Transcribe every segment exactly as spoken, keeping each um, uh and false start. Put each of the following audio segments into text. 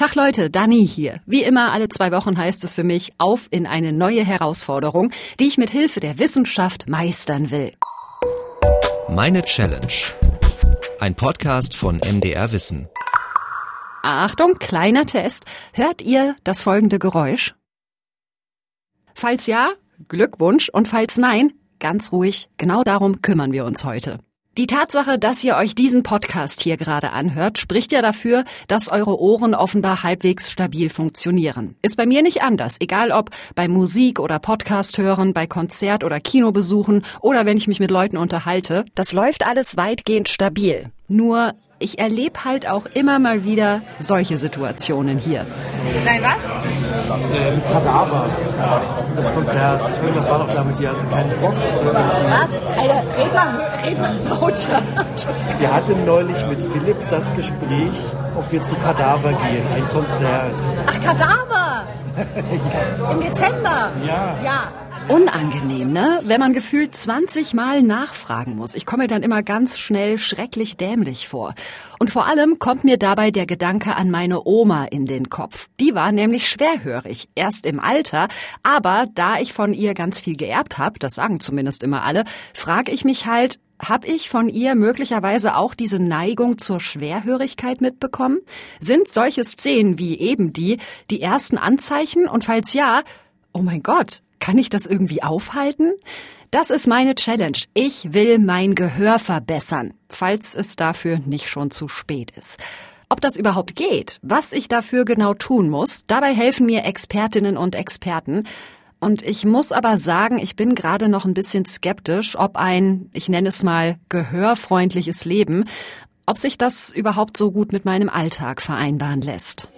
Tag Leute, Dani hier. Wie immer alle zwei Wochen heißt es für mich, auf in eine neue Herausforderung, die ich mit Hilfe der Wissenschaft meistern will. Meine Challenge. Ein Podcast von M D R Wissen. Achtung, kleiner Test. Hört ihr das folgende Geräusch? Falls ja, Glückwunsch, und falls nein, ganz ruhig, genau darum kümmern wir uns heute. Die Tatsache, dass ihr euch diesen Podcast hier gerade anhört, spricht ja dafür, dass eure Ohren offenbar halbwegs stabil funktionieren. Ist bei mir nicht anders, egal ob bei Musik oder Podcast hören, bei Konzert- oder Kinobesuchen oder wenn ich mich mit Leuten unterhalte. Das läuft alles weitgehend stabil. Nur, ich erlebe halt auch immer mal wieder solche Situationen hier. Nein, was? Ähm, Kadaver. Das Konzert. Irgendwas war doch da mit dir, als keinen Bock. Was? Alter, red mal, red mal lauter. Wir hatten neulich mit Philipp das Gespräch, ob wir zu Kadaver gehen. Ein Konzert. Ach, Kadaver! Ja. Im Dezember? Ja. Ja. Unangenehm, ne? Wenn man gefühlt zwanzig Mal nachfragen muss. Ich komme mir dann immer ganz schnell schrecklich dämlich vor. Und vor allem kommt mir dabei der Gedanke an meine Oma in den Kopf. Die war nämlich schwerhörig, erst im Alter. Aber da ich von ihr ganz viel geerbt habe, das sagen zumindest immer alle, frage ich mich halt, habe ich von ihr möglicherweise auch diese Neigung zur Schwerhörigkeit mitbekommen? Sind solche Szenen wie eben die die ersten Anzeichen? Und falls ja, oh mein Gott, kann ich das irgendwie aufhalten? Das ist meine Challenge. Ich will mein Gehör verbessern, falls es dafür nicht schon zu spät ist. Ob das überhaupt geht, was ich dafür genau tun muss, dabei helfen mir Expertinnen und Experten. Und ich muss aber sagen, ich bin gerade noch ein bisschen skeptisch, ob ein, ich nenne es mal, gehörfreundliches Leben, ob sich das überhaupt so gut mit meinem Alltag vereinbaren lässt.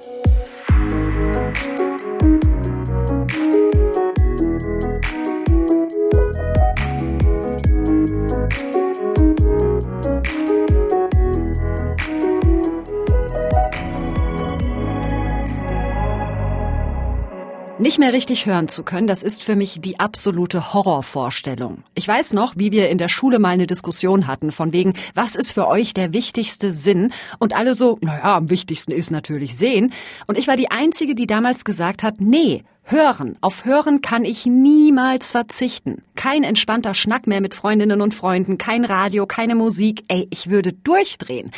Nicht mehr richtig hören zu können, das ist für mich die absolute Horrorvorstellung. Ich weiß noch, wie wir in der Schule mal eine Diskussion hatten von wegen, was ist für euch der wichtigste Sinn? Und alle so, naja, am wichtigsten ist natürlich sehen. Und ich war die Einzige, die damals gesagt hat, nee, hören. Auf hören kann ich niemals verzichten. Kein entspannter Schnack mehr mit Freundinnen und Freunden, kein Radio, keine Musik. Ey, ich würde durchdrehen.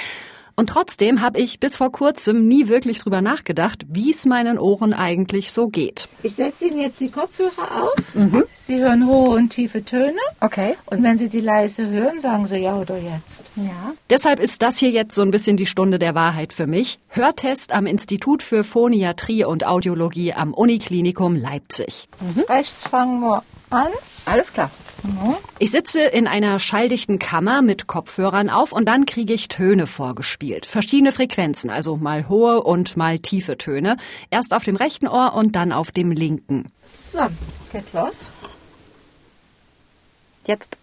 Und trotzdem habe ich bis vor kurzem nie wirklich drüber nachgedacht, wie es meinen Ohren eigentlich so geht. Ich setze Ihnen jetzt die Kopfhörer auf. Mhm. Sie hören hohe und tiefe Töne. Okay. Und wenn Sie die leise hören, sagen Sie ja oder jetzt. Ja. Deshalb ist das hier jetzt so ein bisschen die Stunde der Wahrheit für mich. Hörtest am Institut für Phoniatrie und Audiologie am Uniklinikum Leipzig. Mhm. Rechts fangen wir an. Alles klar. Ich sitze in einer schalldichten Kammer mit Kopfhörern auf und dann kriege ich Töne vorgespielt. Verschiedene Frequenzen, also mal hohe und mal tiefe Töne. Erst auf dem rechten Ohr und dann auf dem linken. So, geht los. Jetzt.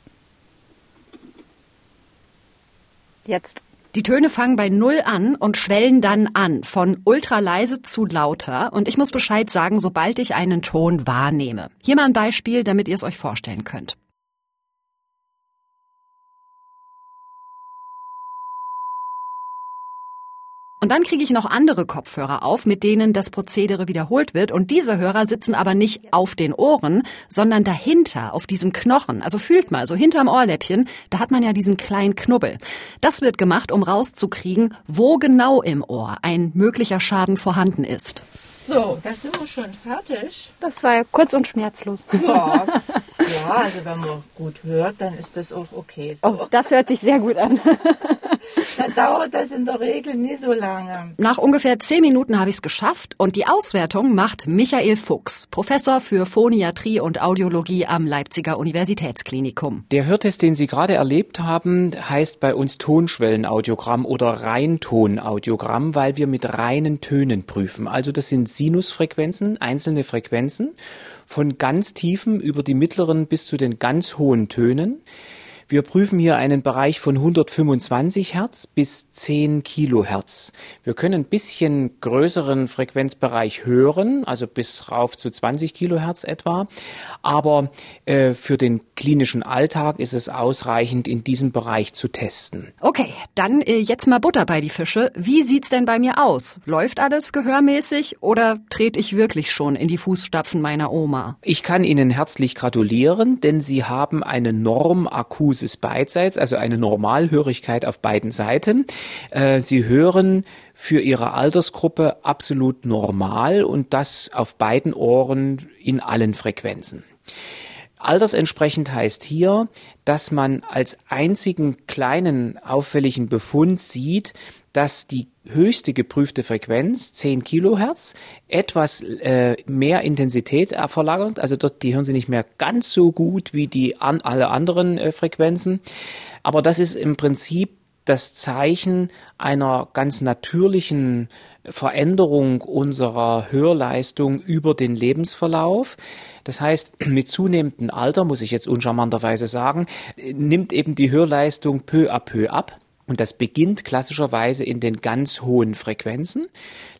Jetzt. Die Töne fangen bei null an und schwellen dann an, von ultraleise zu lauter. Und ich muss Bescheid sagen, sobald ich einen Ton wahrnehme. Hier mal ein Beispiel, damit ihr es euch vorstellen könnt. Und dann kriege ich noch andere Kopfhörer auf, mit denen das Prozedere wiederholt wird. Und diese Hörer sitzen aber nicht auf den Ohren, sondern dahinter, auf diesem Knochen. Also fühlt mal, so hinterm Ohrläppchen, da hat man ja diesen kleinen Knubbel. Das wird gemacht, um rauszukriegen, wo genau im Ohr ein möglicher Schaden vorhanden ist. So, da sind wir schon fertig. Das war ja kurz und schmerzlos. Ja, ja, also wenn man gut hört, dann ist das auch okay so. Oh, das hört sich sehr gut an. Dann dauert das in der Regel nie so lange. Nach ungefähr zehn Minuten habe ich es geschafft und die Auswertung macht Michael Fuchs, Professor für Phoniatrie und Audiologie am Leipziger Universitätsklinikum. Der Hörtest, den Sie gerade erlebt haben, heißt bei uns Tonschwellenaudiogramm oder Reintonaudiogramm, weil wir mit reinen Tönen prüfen. Also das sind Sinusfrequenzen, einzelne Frequenzen, von ganz tiefen über die mittleren bis zu den ganz hohen Tönen. Wir prüfen hier einen Bereich von hundertfünfundzwanzig Hertz bis zehn Kilohertz. Wir können ein bisschen größeren Frequenzbereich hören, also bis rauf zu zwanzig Kilohertz etwa. Aber äh, für den klinischen Alltag ist es ausreichend, in diesem Bereich zu testen. Okay, dann äh, jetzt mal Butter bei die Fische. Wie sieht's denn bei mir aus? Läuft alles gehörmäßig oder trete ich wirklich schon in die Fußstapfen meiner Oma? Ich kann Ihnen herzlich gratulieren, denn Sie haben eine Normakusis beidseits, also eine Normalhörigkeit auf beiden Seiten. Äh, Sie hören für Ihre Altersgruppe absolut normal und das auf beiden Ohren in allen Frequenzen. Altersentsprechend heißt hier, dass man als einzigen kleinen auffälligen Befund sieht, dass die höchste geprüfte Frequenz, zehn Kilohertz, etwas äh, mehr Intensität verlagert. Also dort, die hören Sie nicht mehr ganz so gut wie die an, alle anderen äh, Frequenzen. Aber das ist im Prinzip das Zeichen einer ganz natürlichen Veränderung unserer Hörleistung über den Lebensverlauf. Das heißt, mit zunehmendem Alter, muss ich jetzt uncharmanterweise sagen, nimmt eben die Hörleistung peu à peu ab. Und das beginnt klassischerweise in den ganz hohen Frequenzen.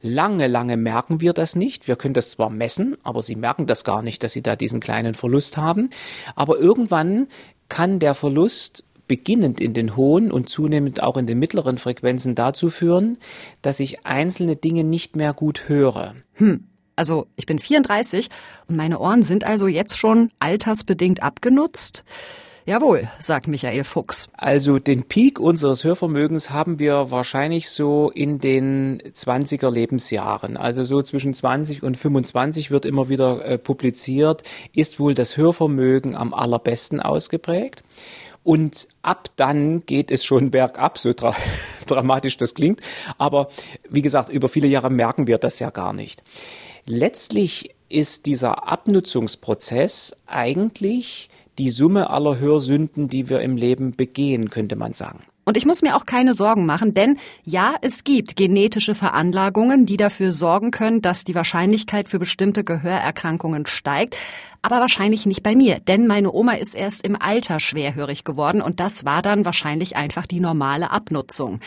Lange, lange merken wir das nicht. Wir können das zwar messen, aber Sie merken das gar nicht, dass Sie da diesen kleinen Verlust haben. Aber irgendwann kann der Verlust beginnend in den hohen und zunehmend auch in den mittleren Frequenzen dazu führen, dass ich einzelne Dinge nicht mehr gut höre. Hm. Also ich bin vierunddreißig und meine Ohren sind also jetzt schon altersbedingt abgenutzt. Jawohl, sagt Michael Fuchs. Also den Peak unseres Hörvermögens haben wir wahrscheinlich so in den zwanziger Lebensjahren. Also so zwischen zwanzig und fünfundzwanzig wird immer wieder äh, publiziert, ist wohl das Hörvermögen am allerbesten ausgeprägt. Und ab dann geht es schon bergab, so dra- dramatisch das klingt. Aber wie gesagt, über viele Jahre merken wir das ja gar nicht. Letztlich ist dieser Abnutzungsprozess eigentlich die Summe aller Hörsünden, die wir im Leben begehen, könnte man sagen. Und ich muss mir auch keine Sorgen machen, denn ja, es gibt genetische Veranlagungen, die dafür sorgen können, dass die Wahrscheinlichkeit für bestimmte Gehörerkrankungen steigt. Aber wahrscheinlich nicht bei mir, denn meine Oma ist erst im Alter schwerhörig geworden und das war dann wahrscheinlich einfach die normale Abnutzung.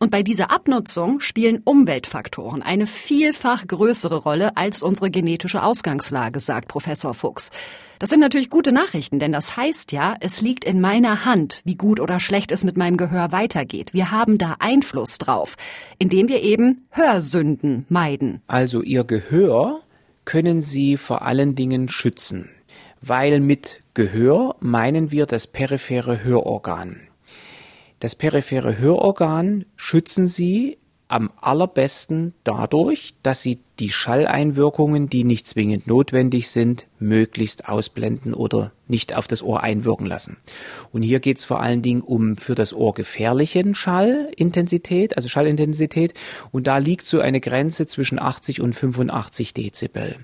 Und bei dieser Abnutzung spielen Umweltfaktoren eine vielfach größere Rolle als unsere genetische Ausgangslage, sagt Professor Fuchs. Das sind natürlich gute Nachrichten, denn das heißt ja, es liegt in meiner Hand, wie gut oder schlecht es mit meinem Gehör weitergeht. Wir haben da Einfluss drauf, indem wir eben Hörsünden meiden. Also Ihr Gehör können Sie vor allen Dingen schützen, weil mit Gehör meinen wir das periphere Hörorgan. Das periphere Hörorgan schützen Sie am allerbesten dadurch, dass Sie die Schalleinwirkungen, die nicht zwingend notwendig sind, möglichst ausblenden oder nicht auf das Ohr einwirken lassen. Und hier geht es vor allen Dingen um für das Ohr gefährlichen Schallintensität, also Schallintensität. Und da liegt so eine Grenze zwischen achtzig und fünfundachtzig Dezibel.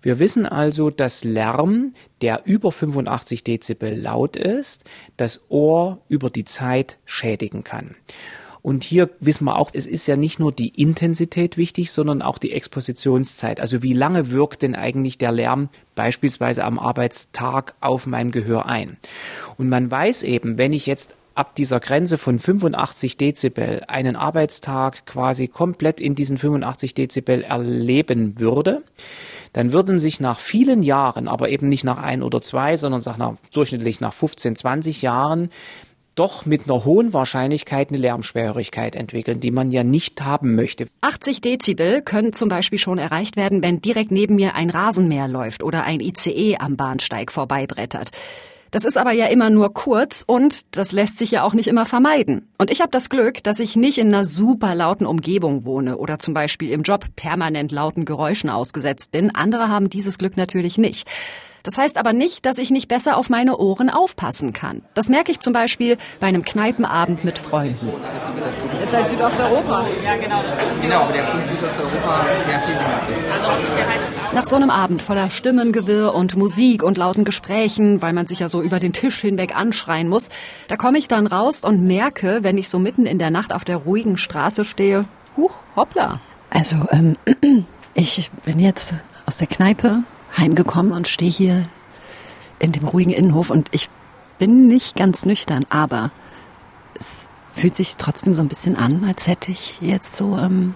Wir wissen also, dass Lärm, der über fünfundachtzig Dezibel laut ist, das Ohr über die Zeit schädigen kann. Und hier wissen wir auch, es ist ja nicht nur die Intensität wichtig, sondern auch die Expositionszeit. Also wie lange wirkt denn eigentlich der Lärm beispielsweise am Arbeitstag auf mein Gehör ein? Und man weiß eben, wenn ich jetzt ab dieser Grenze von fünfundachtzig Dezibel einen Arbeitstag quasi komplett in diesen fünfundachtzig Dezibel erleben würde, dann würden sich nach vielen Jahren, aber eben nicht nach ein oder zwei, sondern nach, durchschnittlich nach fünfzehn, zwanzig Jahren, doch mit einer hohen Wahrscheinlichkeit eine Lärmschwerhörigkeit entwickeln, die man ja nicht haben möchte. achtzig Dezibel können zum Beispiel schon erreicht werden, wenn direkt neben mir ein Rasenmäher läuft oder ein I C E am Bahnsteig vorbeibrettert. Das ist aber ja immer nur kurz und das lässt sich ja auch nicht immer vermeiden. Und ich habe das Glück, dass ich nicht in einer super lauten Umgebung wohne oder zum Beispiel im Job permanent lauten Geräuschen ausgesetzt bin. Andere haben dieses Glück natürlich nicht. Das heißt aber nicht, dass ich nicht besser auf meine Ohren aufpassen kann. Das merke ich zum Beispiel bei einem Kneipenabend mit Freunden. Das ist halt Südosteuropa. Ja, genau. Genau, aber der Punkt Südosteuropa, der fehlt mir. Also offiziell heißt es. Nach so einem Abend voller Stimmengewirr und Musik und lauten Gesprächen, weil man sich ja so über den Tisch hinweg anschreien muss, da komme ich dann raus und merke, wenn ich so mitten in der Nacht auf der ruhigen Straße stehe, huch, hoppla. Also, ähm, ich bin jetzt aus der Kneipe heimgekommen und stehe hier in dem ruhigen Innenhof und ich bin nicht ganz nüchtern, aber es fühlt sich trotzdem so ein bisschen an, als hätte ich jetzt so, ähm,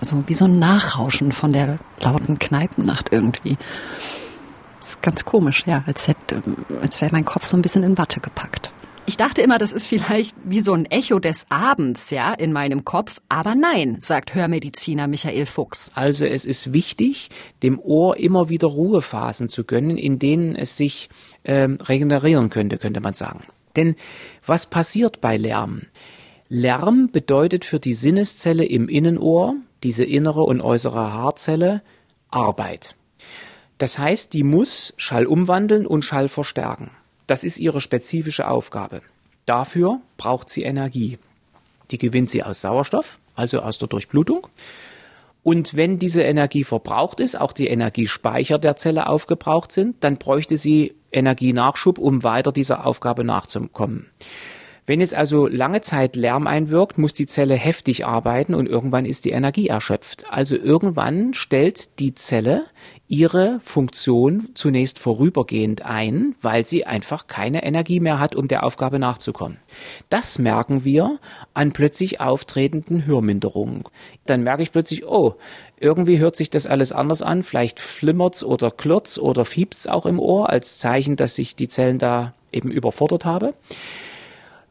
so wie so ein Nachrauschen von der lauten Kneipennacht irgendwie. Das ist ganz komisch, ja, als hätte, als wäre mein Kopf so ein bisschen in Watte gepackt. Ich dachte immer, das ist vielleicht wie so ein Echo des Abends, ja, in meinem Kopf. Aber nein, sagt Hörmediziner Michael Fuchs. Also es ist wichtig, dem Ohr immer wieder Ruhephasen zu gönnen, in denen es sich äh, regenerieren könnte, könnte man sagen. Denn was passiert bei Lärm? Lärm bedeutet für die Sinneszelle im Innenohr, diese innere und äußere Haarzelle, Arbeit. Das heißt, die muss Schall umwandeln und Schall verstärken. Das ist ihre spezifische Aufgabe. Dafür braucht sie Energie. Die gewinnt sie aus Sauerstoff, also aus der Durchblutung. Und wenn diese Energie verbraucht ist, auch die Energiespeicher der Zelle aufgebraucht sind, dann bräuchte sie Energienachschub, um weiter dieser Aufgabe nachzukommen. Wenn jetzt also lange Zeit Lärm einwirkt, muss die Zelle heftig arbeiten und irgendwann ist die Energie erschöpft. Also irgendwann stellt die Zelle ihre Funktion zunächst vorübergehend ein, weil sie einfach keine Energie mehr hat, um der Aufgabe nachzukommen. Das merken wir an plötzlich auftretenden Hörminderungen. Dann merke ich plötzlich, oh, irgendwie hört sich das alles anders an, vielleicht flimmert's oder klirrt's oder fiepst's auch im Ohr als Zeichen, dass ich die Zellen da eben überfordert habe.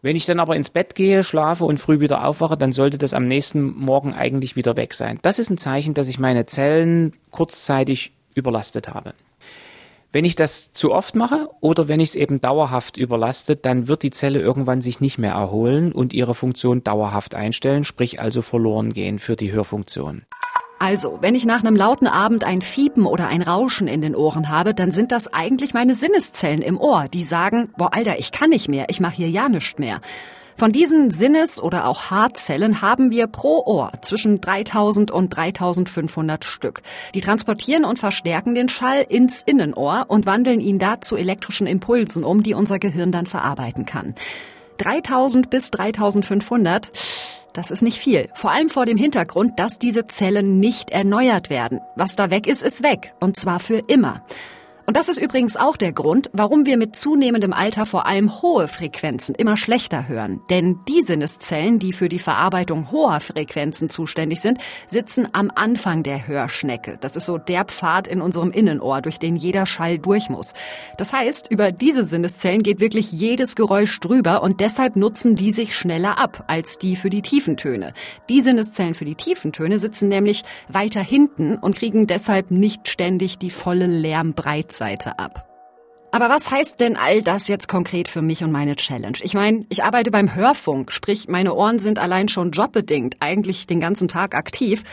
Wenn ich dann aber ins Bett gehe, schlafe und früh wieder aufwache, dann sollte das am nächsten Morgen eigentlich wieder weg sein. Das ist ein Zeichen, dass ich meine Zellen kurzzeitig überlastet habe. Wenn ich das zu oft mache oder wenn ich es eben dauerhaft überlaste, dann wird die Zelle irgendwann sich nicht mehr erholen und ihre Funktion dauerhaft einstellen, sprich also verloren gehen für die Hörfunktion. Also, wenn ich nach einem lauten Abend ein Fiepen oder ein Rauschen in den Ohren habe, dann sind das eigentlich meine Sinneszellen im Ohr, die sagen, boah, Alter, ich kann nicht mehr, ich mache hier ja nichts mehr. Von diesen Sinnes- oder auch Haarzellen haben wir pro Ohr zwischen dreitausend und dreitausendfünfhundert Stück. Die transportieren und verstärken den Schall ins Innenohr und wandeln ihn da zu elektrischen Impulsen um, die unser Gehirn dann verarbeiten kann. dreitausend bis dreitausendfünfhundert... Das ist nicht viel, vor allem vor dem Hintergrund, dass diese Zellen nicht erneuert werden. Was da weg ist, ist weg, und zwar für immer. Und das ist übrigens auch der Grund, warum wir mit zunehmendem Alter vor allem hohe Frequenzen immer schlechter hören. Denn die Sinneszellen, die für die Verarbeitung hoher Frequenzen zuständig sind, sitzen am Anfang der Hörschnecke. Das ist so der Pfad in unserem Innenohr, durch den jeder Schall durch muss. Das heißt, über diese Sinneszellen geht wirklich jedes Geräusch drüber und deshalb nutzen die sich schneller ab als die für die tiefen Töne. Die Sinneszellen für die tiefen Töne sitzen nämlich weiter hinten und kriegen deshalb nicht ständig die volle Lärmbreite ab. Aber was heißt denn all das jetzt konkret für mich und meine Challenge? Ich meine, ich arbeite beim Hörfunk, sprich meine Ohren sind allein schon jobbedingt eigentlich den ganzen Tag aktiv.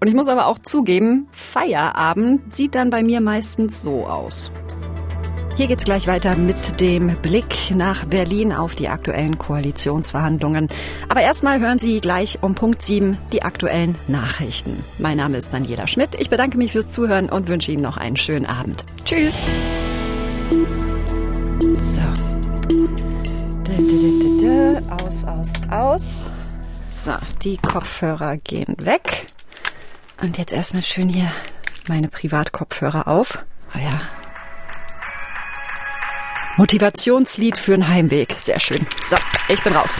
Und ich muss aber auch zugeben, Feierabend sieht dann bei mir meistens so aus. Hier geht's gleich weiter mit dem Blick nach Berlin auf die aktuellen Koalitionsverhandlungen. Aber erstmal hören Sie gleich um Punkt sieben die aktuellen Nachrichten. Mein Name ist Daniela Schmidt. Ich bedanke mich fürs Zuhören und wünsche Ihnen noch einen schönen Abend. Tschüss. So. Aus, aus, aus. So, die Kopfhörer gehen weg. Und jetzt erstmal schön hier meine Privatkopfhörer auf. Oh ja. Motivationslied für einen Heimweg. Sehr schön. So, ich bin raus.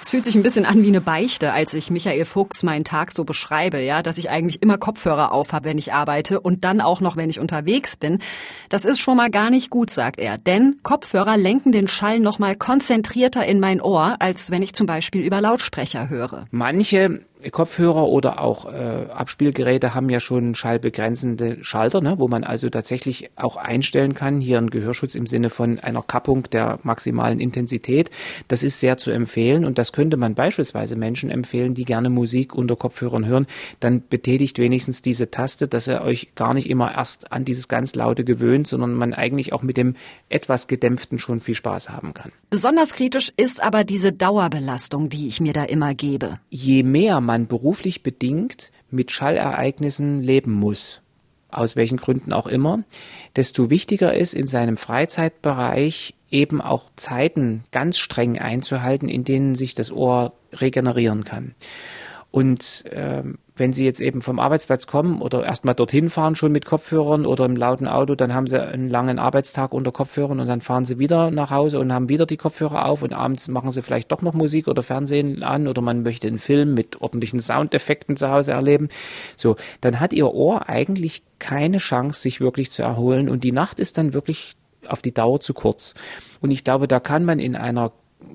Es fühlt sich ein bisschen an wie eine Beichte, als ich Michael Fuchs meinen Tag so beschreibe, ja, dass ich eigentlich immer Kopfhörer auf habe, wenn ich arbeite und dann auch noch, wenn ich unterwegs bin. Das ist schon mal gar nicht gut, sagt er, denn Kopfhörer lenken den Schall noch mal konzentrierter in mein Ohr, als wenn ich zum Beispiel über Lautsprecher höre. Manche Kopfhörer oder auch äh, Abspielgeräte haben ja schon schallbegrenzende Schalter, ne, wo man also tatsächlich auch einstellen kann, hier einen Gehörschutz im Sinne von einer Kappung der maximalen Intensität. Das ist sehr zu empfehlen und das könnte man beispielsweise Menschen empfehlen, die gerne Musik unter Kopfhörern hören. Dann betätigt wenigstens diese Taste, dass ihr euch gar nicht immer erst an dieses ganz Laute gewöhnt, sondern man eigentlich auch mit dem etwas Gedämpften schon viel Spaß haben kann. Besonders kritisch ist aber diese Dauerbelastung, die ich mir da immer gebe. Je mehr man beruflich bedingt mit Schallereignissen leben muss, aus welchen Gründen auch immer, desto wichtiger ist, in seinem Freizeitbereich eben auch Zeiten ganz streng einzuhalten, in denen sich das Ohr regenerieren kann. Und äh, wenn Sie jetzt eben vom Arbeitsplatz kommen oder erstmal dorthin fahren, schon mit Kopfhörern oder im lauten Auto, dann haben Sie einen langen Arbeitstag unter Kopfhörern und dann fahren Sie wieder nach Hause und haben wieder die Kopfhörer auf und abends machen Sie vielleicht doch noch Musik oder Fernsehen an oder man möchte einen Film mit ordentlichen Soundeffekten zu Hause erleben. So, dann hat Ihr Ohr eigentlich keine Chance, sich wirklich zu erholen und die Nacht ist dann wirklich auf die Dauer zu kurz. Und ich glaube, da kann man in einer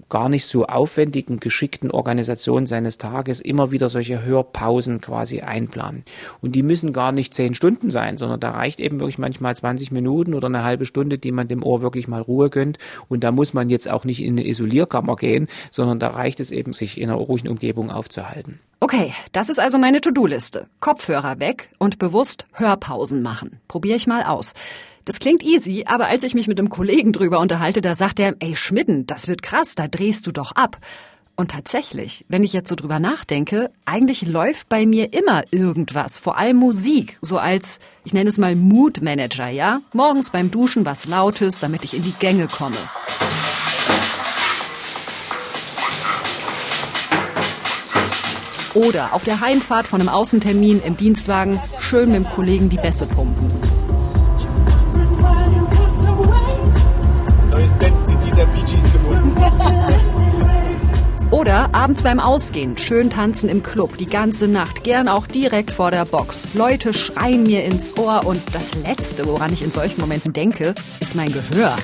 gar nicht so aufwendigen, geschickten Organisation seines Tages immer wieder solche Hörpausen quasi einplanen. Und die müssen gar nicht zehn Stunden sein, sondern da reicht eben wirklich manchmal zwanzig Minuten oder eine halbe Stunde, die man dem Ohr wirklich mal Ruhe gönnt. Und da muss man jetzt auch nicht in eine Isolierkammer gehen, sondern da reicht es eben, sich in einer ruhigen Umgebung aufzuhalten. Okay, das ist also meine To-Do-Liste. Kopfhörer weg und bewusst Hörpausen machen. Probiere ich mal aus. Das klingt easy, aber als ich mich mit einem Kollegen drüber unterhalte, da sagt er, ey Schmidden, das wird krass, da drehst du doch ab. Und tatsächlich, wenn ich jetzt so drüber nachdenke, eigentlich läuft bei mir immer irgendwas, vor allem Musik, so als, ich nenne es mal Mood-Manager, ja? Morgens beim Duschen was Lautes, damit ich in die Gänge komme. Oder auf der Heimfahrt von einem Außentermin im Dienstwagen schön mit dem Kollegen die Bässe pumpen. Oder abends beim Ausgehen, schön tanzen im Club, die ganze Nacht, gern auch direkt vor der Box. Leute schreien mir ins Ohr und das Letzte, woran ich in solchen Momenten denke, ist mein Gehör.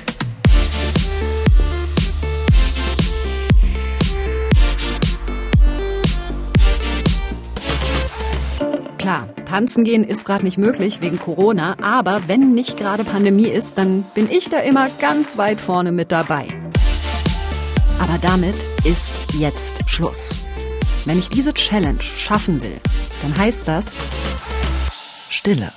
Klar, tanzen gehen ist gerade nicht möglich wegen Corona, aber wenn nicht gerade Pandemie ist, dann bin ich da immer ganz weit vorne mit dabei. Aber damit ist jetzt Schluss. Wenn ich diese Challenge schaffen will, dann heißt das Stille.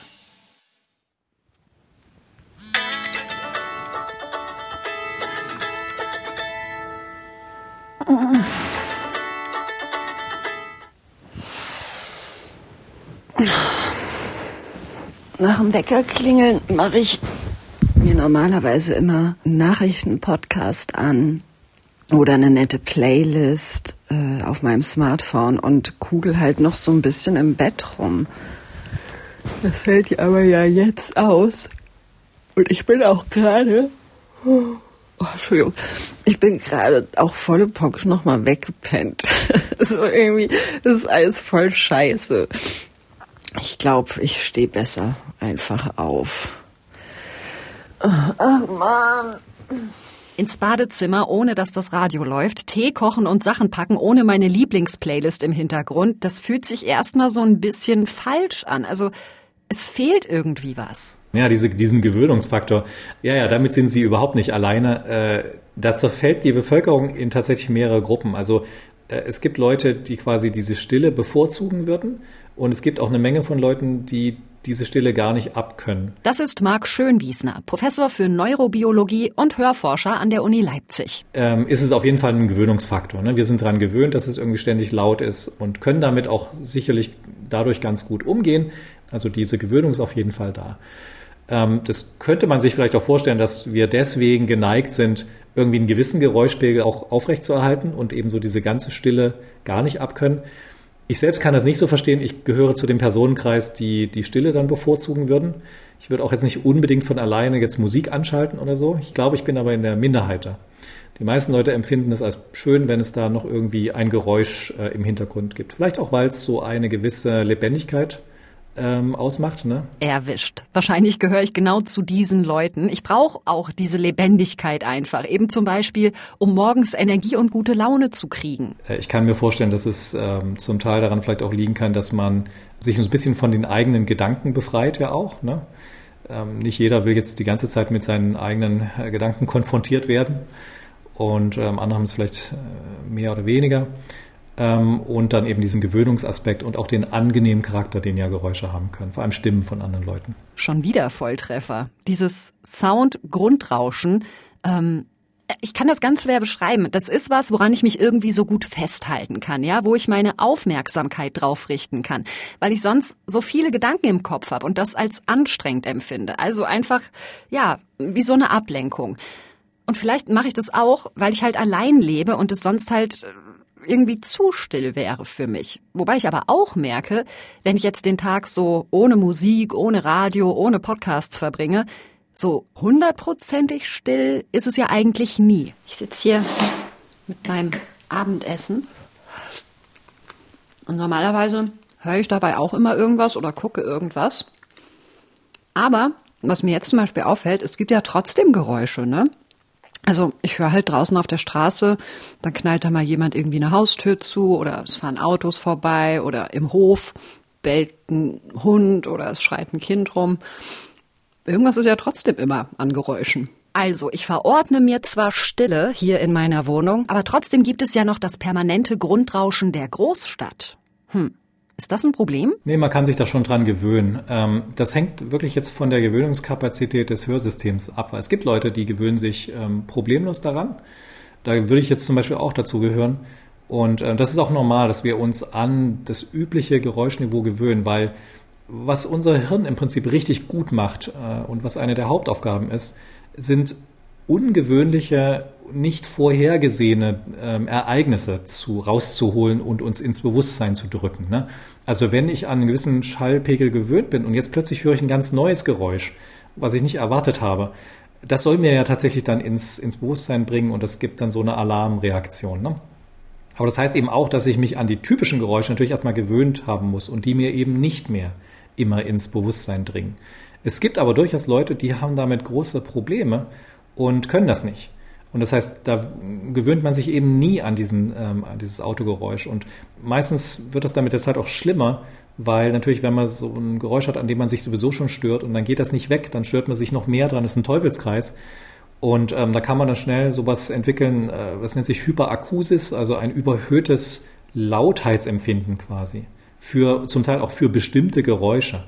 Nach dem Wecker klingeln mache ich mir normalerweise immer einen Nachrichten-Podcast an oder eine nette Playlist äh, auf meinem Smartphone und kugel halt noch so ein bisschen im Bett rum. Das fällt ja aber ja jetzt aus. Und ich bin auch gerade, oh, Entschuldigung, ich bin gerade auch volle Pock nochmal weggepennt. So irgendwie, das ist alles voll scheiße. Ich glaube, ich stehe besser einfach auf. Ach, Mann. Ins Badezimmer, ohne dass das Radio läuft, Tee kochen und Sachen packen, ohne meine Lieblingsplaylist im Hintergrund, das fühlt sich erstmal so ein bisschen falsch an. Also es fehlt irgendwie was. Ja, diese, diesen Gewöhnungsfaktor. Ja, ja, damit sind Sie überhaupt nicht alleine. Äh, da zerfällt die Bevölkerung in tatsächlich mehrere Gruppen. Also äh, es gibt Leute, die quasi diese Stille bevorzugen würden. Und es gibt auch eine Menge von Leuten, die diese Stille gar nicht abkönnen. Das ist Marc Schönwiesner, Professor für Neurobiologie und Hörforscher an der Uni Leipzig. Ähm, ist es auf jeden Fall ein Gewöhnungsfaktor, ne? Wir sind daran gewöhnt, dass es irgendwie ständig laut ist und können damit auch sicherlich dadurch ganz gut umgehen. Also diese Gewöhnung ist auf jeden Fall da. Ähm, das könnte man sich vielleicht auch vorstellen, dass wir deswegen geneigt sind, irgendwie einen gewissen Geräuschpegel auch aufrechtzuerhalten und eben so diese ganze Stille gar nicht abkönnen. Ich selbst kann das nicht so verstehen. Ich gehöre zu dem Personenkreis, die die Stille dann bevorzugen würden. Ich würde auch jetzt nicht unbedingt von alleine jetzt Musik anschalten oder so. Ich glaube, ich bin aber in der Minderheit da. Die meisten Leute empfinden es als schön, wenn es da noch irgendwie ein Geräusch äh, im Hintergrund gibt. Vielleicht auch, weil es so eine gewisse Lebendigkeit ähm, ausmacht, ne? Erwischt. Wahrscheinlich gehöre ich genau zu diesen Leuten. Ich brauche auch diese Lebendigkeit einfach. Eben zum Beispiel, um morgens Energie und gute Laune zu kriegen. Ich kann mir vorstellen, dass es ähm, zum Teil daran vielleicht auch liegen kann, dass man sich ein bisschen von den eigenen Gedanken befreit, ja auch, ne? Ähm, nicht jeder will jetzt die ganze Zeit mit seinen eigenen äh, Gedanken konfrontiert werden. Und ähm, andere haben es vielleicht äh, mehr oder weniger. Und dann eben diesen Gewöhnungsaspekt und auch den angenehmen Charakter, den ja Geräusche haben können, vor allem Stimmen von anderen Leuten. Schon wieder Volltreffer. Dieses Sound-Grundrauschen, ähm, ich kann das ganz schwer beschreiben. Das ist was, woran ich mich irgendwie so gut festhalten kann, ja, wo ich meine Aufmerksamkeit drauf richten kann, weil ich sonst so viele Gedanken im Kopf habe und das als anstrengend empfinde. Also einfach, ja, wie so eine Ablenkung. Und vielleicht mache ich das auch, weil ich halt allein lebe und es sonst halt irgendwie zu still wäre für mich. Wobei ich aber auch merke, wenn ich jetzt den Tag so ohne Musik, ohne Radio, ohne Podcasts verbringe, so hundertprozentig still ist es ja eigentlich nie. Ich sitze hier mit meinem Abendessen und normalerweise höre ich dabei auch immer irgendwas oder gucke irgendwas. Aber was mir jetzt zum Beispiel auffällt, es gibt ja trotzdem Geräusche, ne? Also ich höre halt draußen auf der Straße, dann knallt da mal jemand irgendwie eine Haustür zu oder es fahren Autos vorbei oder im Hof bellt ein Hund oder es schreit ein Kind rum. Irgendwas ist ja trotzdem immer an Geräuschen. Also, ich verordne mir zwar Stille hier in meiner Wohnung, aber trotzdem gibt es ja noch das permanente Grundrauschen der Großstadt. Hm, ist das ein Problem? Nee, man kann sich da schon dran gewöhnen. Das hängt wirklich jetzt von der Gewöhnungskapazität des Hörsystems ab. Es gibt Leute, die gewöhnen sich problemlos daran. Da würde ich jetzt zum Beispiel auch dazu gehören. Und das ist auch normal, dass wir uns an das übliche Geräuschniveau gewöhnen, weil was unser Hirn im Prinzip richtig gut macht äh, und was eine der Hauptaufgaben ist, sind ungewöhnliche, nicht vorhergesehene ähm, Ereignisse zu, rauszuholen und uns ins Bewusstsein zu drücken, ne? Also wenn ich an einen gewissen Schallpegel gewöhnt bin und jetzt plötzlich höre ich ein ganz neues Geräusch, was ich nicht erwartet habe, das soll mir ja tatsächlich dann ins, ins Bewusstsein bringen und das gibt dann so eine Alarmreaktion, ne? Aber das heißt eben auch, dass ich mich an die typischen Geräusche natürlich erstmal gewöhnt haben muss und die mir eben nicht mehr immer ins Bewusstsein dringen. Es gibt aber durchaus Leute, die haben damit große Probleme und können das nicht. Und das heißt, da gewöhnt man sich eben nie an diesen, ähm, an dieses Autogeräusch. Und meistens wird das dann mit der Zeit auch schlimmer, weil natürlich, wenn man so ein Geräusch hat, an dem man sich sowieso schon stört und dann geht das nicht weg, dann stört man sich noch mehr dran. Das ist ein Teufelskreis. Und ähm, da kann man dann schnell sowas entwickeln, äh, das nennt sich Hyperakusis, also ein überhöhtes Lautheitsempfinden quasi. Für, zum Teil auch für bestimmte Geräusche.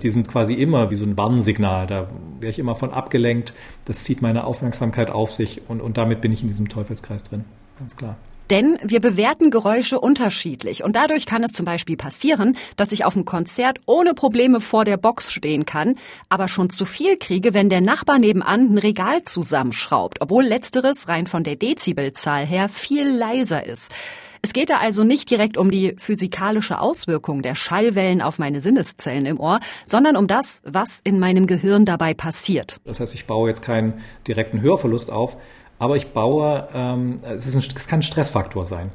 Die sind quasi immer wie so ein Warnsignal. Da wäre ich immer von abgelenkt. Das zieht meine Aufmerksamkeit auf sich. Und, und damit bin ich in diesem Teufelskreis drin. Ganz klar. Denn wir bewerten Geräusche unterschiedlich. Und dadurch kann es zum Beispiel passieren, dass ich auf einem Konzert ohne Probleme vor der Box stehen kann, aber schon zu viel kriege, wenn der Nachbar nebenan ein Regal zusammenschraubt. Obwohl letzteres rein von der Dezibelzahl her viel leiser ist. Es geht da also nicht direkt um die physikalische Auswirkung der Schallwellen auf meine Sinneszellen im Ohr, sondern um das, was in meinem Gehirn dabei passiert. Das heißt, ich baue jetzt keinen direkten Hörverlust auf, aber ich baue, ähm, es ist ein, es kann ein Stressfaktor sein.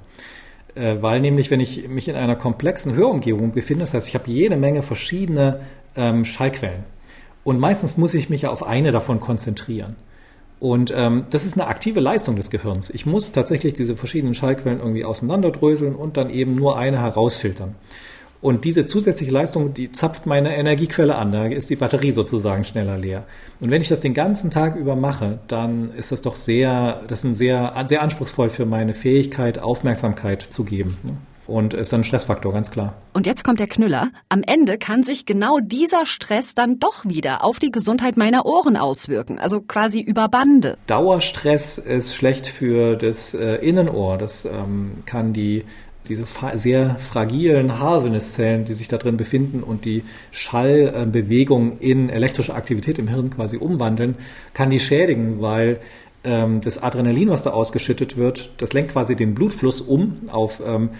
Äh, weil nämlich, wenn ich mich in einer komplexen Hörumgebung befinde, das heißt, ich habe jede Menge verschiedene ähm, Schallquellen. Und meistens muss ich mich ja auf eine davon konzentrieren. Und ähm, das ist eine aktive Leistung des Gehirns. Ich muss tatsächlich diese verschiedenen Schallquellen irgendwie auseinanderdröseln und dann eben nur eine herausfiltern. Und diese zusätzliche Leistung, die zapft meine Energiequelle an. Da ist die Batterie sozusagen schneller leer. Und wenn ich das den ganzen Tag über mache, dann ist das doch sehr, das ist sehr, sehr anspruchsvoll für meine Fähigkeit, Aufmerksamkeit zu geben, ne? Und ist dann ein Stressfaktor, ganz klar. Und jetzt kommt der Knüller. Am Ende kann sich genau dieser Stress dann doch wieder auf die Gesundheit meiner Ohren auswirken. Also quasi über Bande. Dauerstress ist schlecht für das äh, Innenohr. Das ähm, kann die, diese fa- sehr fragilen Haarsinneszellen, die sich da drin befinden und die Schallbewegung äh, in elektrische Aktivität im Hirn quasi umwandeln, kann die schädigen, weil ähm, das Adrenalin, was da ausgeschüttet wird, das lenkt quasi den Blutfluss um auf ähm,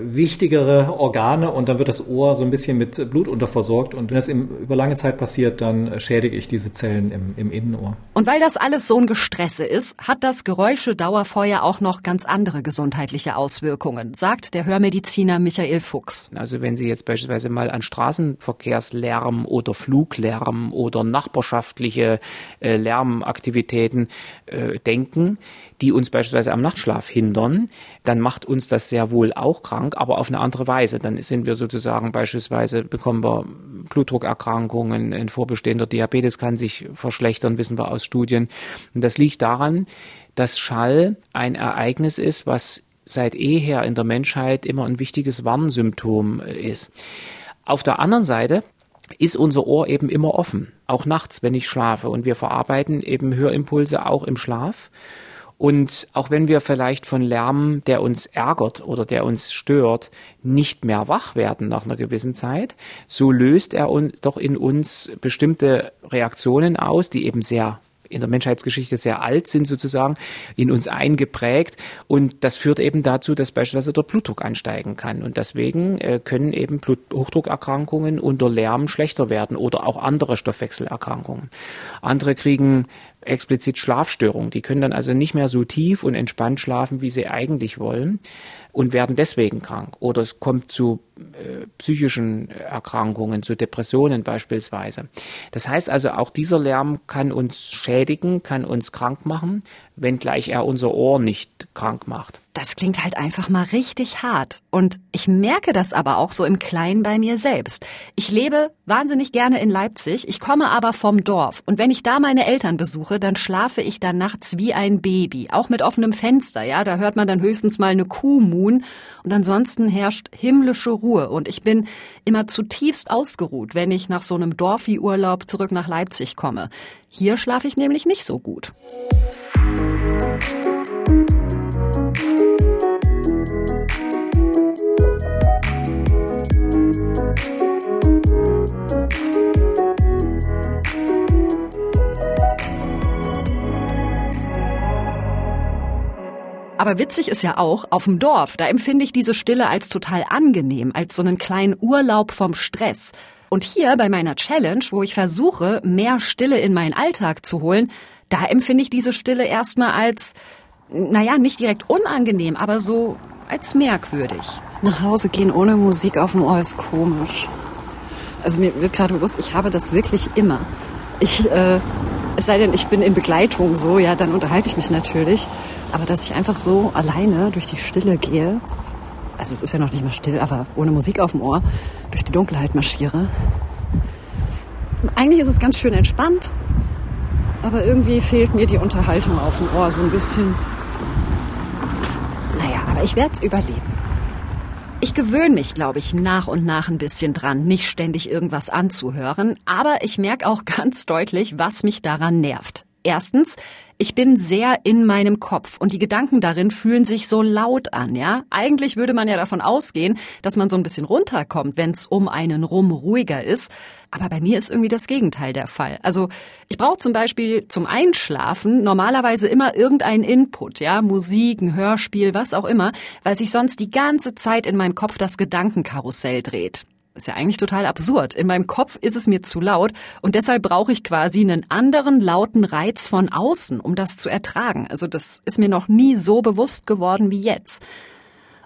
wichtigere Organe und dann wird das Ohr so ein bisschen mit Blut unterversorgt und wenn das im, über lange Zeit passiert, dann schädige ich diese Zellen im, im Innenohr. Und weil das alles so ein Gestresse ist, hat das Geräuschedauerfeuer auch noch ganz andere gesundheitliche Auswirkungen, sagt der Hörmediziner Michael Fuchs. Also wenn Sie jetzt beispielsweise mal an Straßenverkehrslärm oder Fluglärm oder nachbarschaftliche äh, Lärmaktivitäten äh, denken, die uns beispielsweise am Nachtschlaf hindern, dann macht uns das sehr wohl auch krank, aber auf eine andere Weise. Dann sind wir sozusagen beispielsweise, bekommen wir Blutdruckerkrankungen, ein vorbestehender Diabetes kann sich verschlechtern, wissen wir aus Studien. Und das liegt daran, dass Schall ein Ereignis ist, was seit jeher in der Menschheit immer ein wichtiges Warnsymptom ist. Auf der anderen Seite ist unser Ohr eben immer offen, auch nachts, wenn ich schlafe. Und wir verarbeiten eben Hörimpulse auch im Schlaf. Und auch wenn wir vielleicht von Lärm, der uns ärgert oder der uns stört, nicht mehr wach werden nach einer gewissen Zeit, so löst er uns doch in uns bestimmte Reaktionen aus, die eben sehr in der Menschheitsgeschichte sehr alt sind sozusagen, in uns eingeprägt. Und das führt eben dazu, dass beispielsweise der Blutdruck ansteigen kann. Und deswegen äh, können eben Bluthochdruckerkrankungen unter Lärm schlechter werden oder auch andere Stoffwechselerkrankungen. Andere kriegen explizit Schlafstörungen. Die können dann also nicht mehr so tief und entspannt schlafen, wie sie eigentlich wollen und werden deswegen krank. Oder es kommt zu äh, psychischen Erkrankungen, zu Depressionen beispielsweise. Das heißt also, auch dieser Lärm kann uns schädigen, kann uns krank machen, wenngleich er unser Ohr nicht krank macht. Das klingt halt einfach mal richtig hart. Und ich merke das aber auch so im Kleinen bei mir selbst. Ich lebe wahnsinnig gerne in Leipzig, ich komme aber vom Dorf. Und wenn ich da meine Eltern besuche, dann schlafe ich da nachts wie ein Baby. Auch mit offenem Fenster, ja, da hört man dann höchstens mal eine Kuh muhen. Und ansonsten herrscht himmlische Ruhe. Und ich bin immer zutiefst ausgeruht, wenn ich nach so einem Dorfi-Urlaub zurück nach Leipzig komme. Hier schlafe ich nämlich nicht so gut. Aber witzig ist ja auch, auf dem Dorf, da empfinde ich diese Stille als total angenehm, als so einen kleinen Urlaub vom Stress. Und hier bei meiner Challenge, wo ich versuche, mehr Stille in meinen Alltag zu holen, da empfinde ich diese Stille erstmal als, naja, nicht direkt unangenehm, aber so als merkwürdig. Nach Hause gehen ohne Musik auf dem Ohr ist komisch. Also mir wird gerade bewusst, ich habe das wirklich immer. Ich, äh... Es sei denn, ich bin in Begleitung so, ja, dann unterhalte ich mich natürlich. Aber dass ich einfach so alleine durch die Stille gehe, also es ist ja noch nicht mal still, aber ohne Musik auf dem Ohr, durch die Dunkelheit marschiere. Eigentlich ist es ganz schön entspannt, aber irgendwie fehlt mir die Unterhaltung auf dem Ohr so ein bisschen. Naja, aber ich werde es überleben. Ich gewöhne mich, glaube ich, nach und nach ein bisschen dran, nicht ständig irgendwas anzuhören. Aber ich merke auch ganz deutlich, was mich daran nervt. Erstens, ich bin sehr in meinem Kopf und die Gedanken darin fühlen sich so laut an, ja? Eigentlich würde man ja davon ausgehen, dass man so ein bisschen runterkommt, wenn es um einen rum ruhiger ist. Aber bei mir ist irgendwie das Gegenteil der Fall. Also ich brauche zum Beispiel zum Einschlafen normalerweise immer irgendeinen Input, ja, Musik, ein Hörspiel, was auch immer, weil sich sonst die ganze Zeit in meinem Kopf das Gedankenkarussell dreht. Ist ja eigentlich total absurd. In meinem Kopf ist es mir zu laut und deshalb brauche ich quasi einen anderen lauten Reiz von außen, um das zu ertragen. Also das ist mir noch nie so bewusst geworden wie jetzt.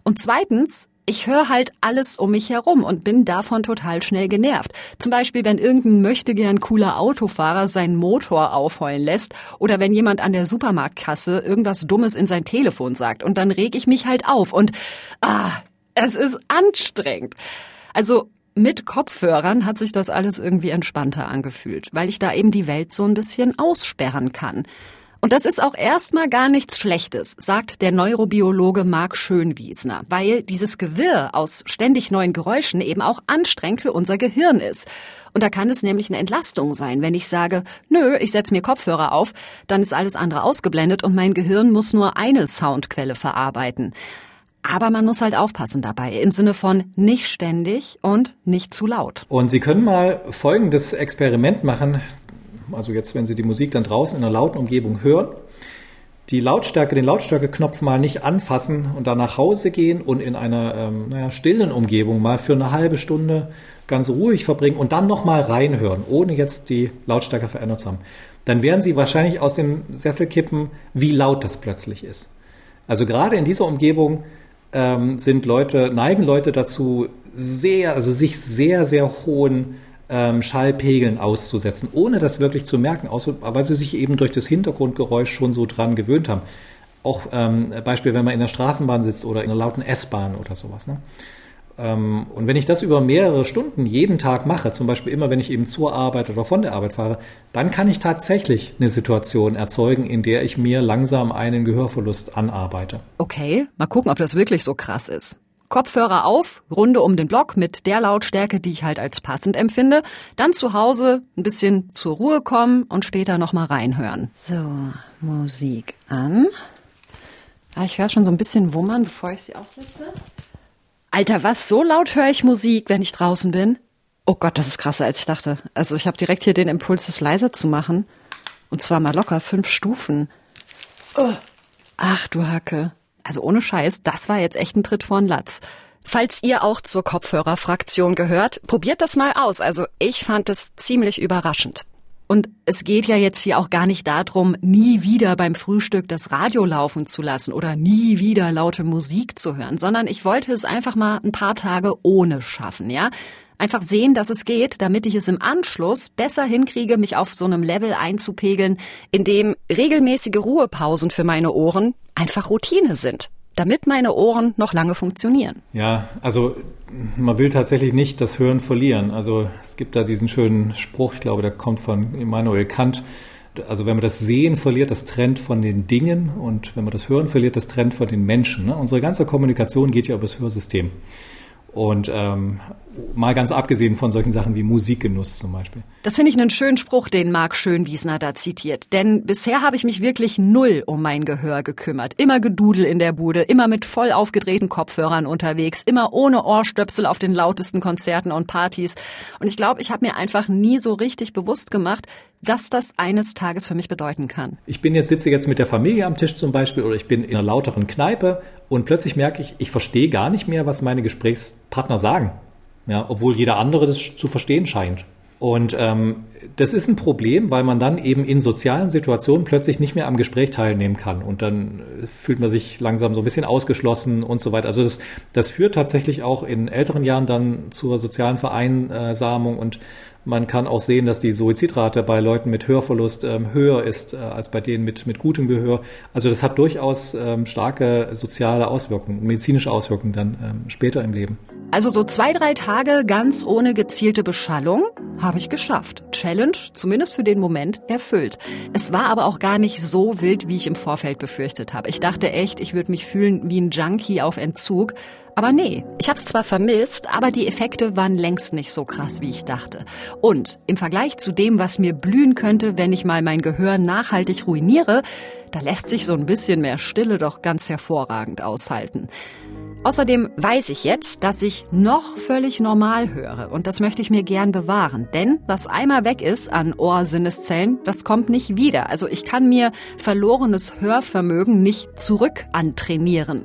Und zweitens, ich höre halt alles um mich herum und bin davon total schnell genervt. Zum Beispiel, wenn irgendein möchtegern cooler Autofahrer seinen Motor aufheulen lässt oder wenn jemand an der Supermarktkasse irgendwas Dummes in sein Telefon sagt und dann reg ich mich halt auf und ah, es ist anstrengend. Also mit Kopfhörern hat sich das alles irgendwie entspannter angefühlt, weil ich da eben die Welt so ein bisschen aussperren kann. Und das ist auch erstmal gar nichts Schlechtes, sagt der Neurobiologe Marc Schönwiesner, weil dieses Gewirr aus ständig neuen Geräuschen eben auch anstrengend für unser Gehirn ist. Und da kann es nämlich eine Entlastung sein, wenn ich sage, nö, ich setze mir Kopfhörer auf, dann ist alles andere ausgeblendet und mein Gehirn muss nur eine Soundquelle verarbeiten. Aber man muss halt aufpassen dabei, im Sinne von nicht ständig und nicht zu laut. Und Sie können mal folgendes Experiment machen, also jetzt, wenn Sie die Musik dann draußen in einer lauten Umgebung hören, die Lautstärke, den Lautstärkeknopf mal nicht anfassen und dann nach Hause gehen und in einer ähm, naja, stillen Umgebung mal für eine halbe Stunde ganz ruhig verbringen und dann nochmal reinhören, ohne jetzt die Lautstärke verändert zu haben. Dann werden Sie wahrscheinlich aus dem Sessel kippen, wie laut das plötzlich ist. Also gerade in dieser Umgebung sind Leute, neigen Leute dazu, sehr, also sich sehr, sehr hohen ähm, Schallpegeln auszusetzen, ohne das wirklich zu merken, außer, weil sie sich eben durch das Hintergrundgeräusch schon so dran gewöhnt haben. Auch ähm, Beispiel, wenn man in der Straßenbahn sitzt oder in einer lauten S-Bahn oder sowas. Ne? Ähm, und wenn ich das über mehrere Stunden jeden Tag mache, zum Beispiel immer, wenn ich eben zur Arbeit oder von der Arbeit fahre, dann kann ich tatsächlich eine Situation erzeugen, in der ich mir langsam einen Gehörverlust anarbeite. Okay, mal gucken, ob das wirklich so krass ist. Kopfhörer auf, Runde um den Block mit der Lautstärke, die ich halt als passend empfinde. Dann zu Hause ein bisschen zur Ruhe kommen und später nochmal reinhören. So, Musik an. Ah, ich höre schon so ein bisschen wummern, bevor ich sie aufsitze. Alter, was? So laut höre ich Musik, wenn ich draußen bin? Oh Gott, das ist krasser, als ich dachte. Also ich habe direkt hier den Impuls, das leiser zu machen. Und zwar mal locker fünf Stufen. Oh. Ach du Hacke. Also ohne Scheiß, das war jetzt echt ein Tritt vor den Latz. Falls ihr auch zur Kopfhörerfraktion gehört, probiert das mal aus. Also ich fand es ziemlich überraschend. Und es geht ja jetzt hier auch gar nicht darum, nie wieder beim Frühstück das Radio laufen zu lassen oder nie wieder laute Musik zu hören, sondern ich wollte es einfach mal ein paar Tage ohne schaffen, ja? Einfach sehen, dass es geht, damit ich es im Anschluss besser hinkriege, mich auf so einem Level einzupegeln, in dem regelmäßige Ruhepausen für meine Ohren einfach Routine sind, damit meine Ohren noch lange funktionieren. Ja, also man will tatsächlich nicht das Hören verlieren. Also es gibt da diesen schönen Spruch, ich glaube, der kommt von Immanuel Kant. Also wenn man das Sehen verliert, das trennt von den Dingen, und wenn man das Hören verliert, das trennt von den Menschen. Unsere ganze Kommunikation geht ja über das Hörsystem. Und ähm, mal ganz abgesehen von solchen Sachen wie Musikgenuss zum Beispiel. Das finde ich einen schönen Spruch, den Marc Schönwiesner da zitiert. Denn bisher habe ich mich wirklich null um mein Gehör gekümmert. Immer Gedudel in der Bude, immer mit voll aufgedrehten Kopfhörern unterwegs, immer ohne Ohrstöpsel auf den lautesten Konzerten und Partys. Und ich glaube, ich habe mir einfach nie so richtig bewusst gemacht, was das eines Tages für mich bedeuten kann. Ich bin jetzt sitze jetzt mit der Familie am Tisch zum Beispiel, oder ich bin in einer lauteren Kneipe und plötzlich merke ich, ich verstehe gar nicht mehr, was meine Gesprächspartner sagen, ja, obwohl jeder andere das zu verstehen scheint. Und ähm, das ist ein Problem, weil man dann eben in sozialen Situationen plötzlich nicht mehr am Gespräch teilnehmen kann. Und dann fühlt man sich langsam so ein bisschen ausgeschlossen und so weiter. Also das, das führt tatsächlich auch in älteren Jahren dann zur sozialen Vereinsamung. Und man kann auch sehen, dass die Suizidrate bei Leuten mit Hörverlust ähm, höher ist äh, als bei denen mit, mit gutem Gehör. Also das hat durchaus ähm, starke soziale Auswirkungen, medizinische Auswirkungen dann ähm, später im Leben. Also so zwei, drei Tage ganz ohne gezielte Beschallung habe ich geschafft. Challenge, zumindest für den Moment, erfüllt. Es war aber auch gar nicht so wild, wie ich im Vorfeld befürchtet habe. Ich dachte echt, ich würde mich fühlen wie ein Junkie auf Entzug. Aber nee, ich habe es zwar vermisst, aber die Effekte waren längst nicht so krass, wie ich dachte. Und im Vergleich zu dem, was mir blühen könnte, wenn ich mal mein Gehör nachhaltig ruiniere, da lässt sich so ein bisschen mehr Stille doch ganz hervorragend aushalten. Außerdem weiß ich jetzt, dass ich noch völlig normal höre, und das möchte ich mir gern bewahren. Denn was einmal weg ist an Ohrsinneszellen, das kommt nicht wieder. Also ich kann mir verlorenes Hörvermögen nicht zurück antrainieren.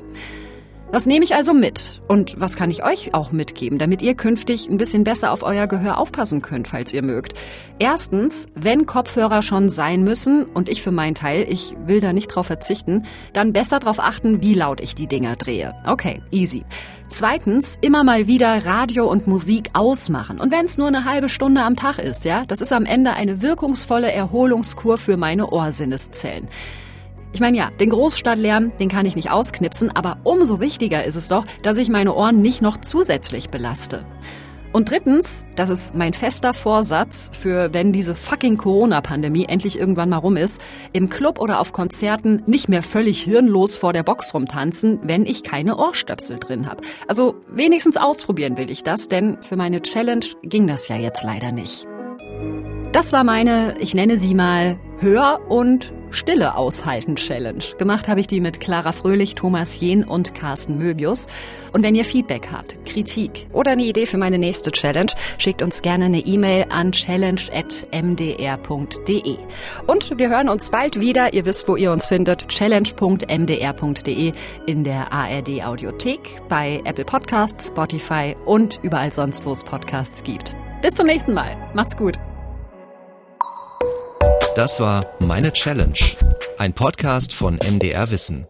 Das nehme ich also mit. Und was kann ich euch auch mitgeben, damit ihr künftig ein bisschen besser auf euer Gehör aufpassen könnt, falls ihr mögt? Erstens, wenn Kopfhörer schon sein müssen, und ich für meinen Teil, ich will da nicht drauf verzichten, dann besser drauf achten, wie laut ich die Dinger drehe. Okay, easy. Zweitens, immer mal wieder Radio und Musik ausmachen. Und wenn es nur eine halbe Stunde am Tag ist, ja, das ist am Ende eine wirkungsvolle Erholungskur für meine Ohrsinneszellen. Ich meine ja, den Großstadtlärm, den kann ich nicht ausknipsen, aber umso wichtiger ist es doch, dass ich meine Ohren nicht noch zusätzlich belaste. Und drittens, das ist mein fester Vorsatz für, wenn diese fucking Corona-Pandemie endlich irgendwann mal rum ist, im Club oder auf Konzerten nicht mehr völlig hirnlos vor der Box rumtanzen, wenn ich keine Ohrstöpsel drin habe. Also wenigstens ausprobieren will ich das, denn für meine Challenge ging das ja jetzt leider nicht. Das war meine, ich nenne sie mal, Hör- und Stille-Aushalten-Challenge. Gemacht habe ich die mit Clara Fröhlich, Thomas Jehn und Carsten Möbius. Und wenn ihr Feedback habt, Kritik oder eine Idee für meine nächste Challenge, schickt uns gerne eine E-Mail an challenge at m d r punkt d e. Und wir hören uns bald wieder. Ihr wisst, wo ihr uns findet. challenge punkt m d r punkt d e in der A R D Audiothek, bei Apple Podcasts, Spotify und überall sonst, wo es Podcasts gibt. Bis zum nächsten Mal. Macht's gut. Das war Meine Challenge, ein Podcast von M D R Wissen.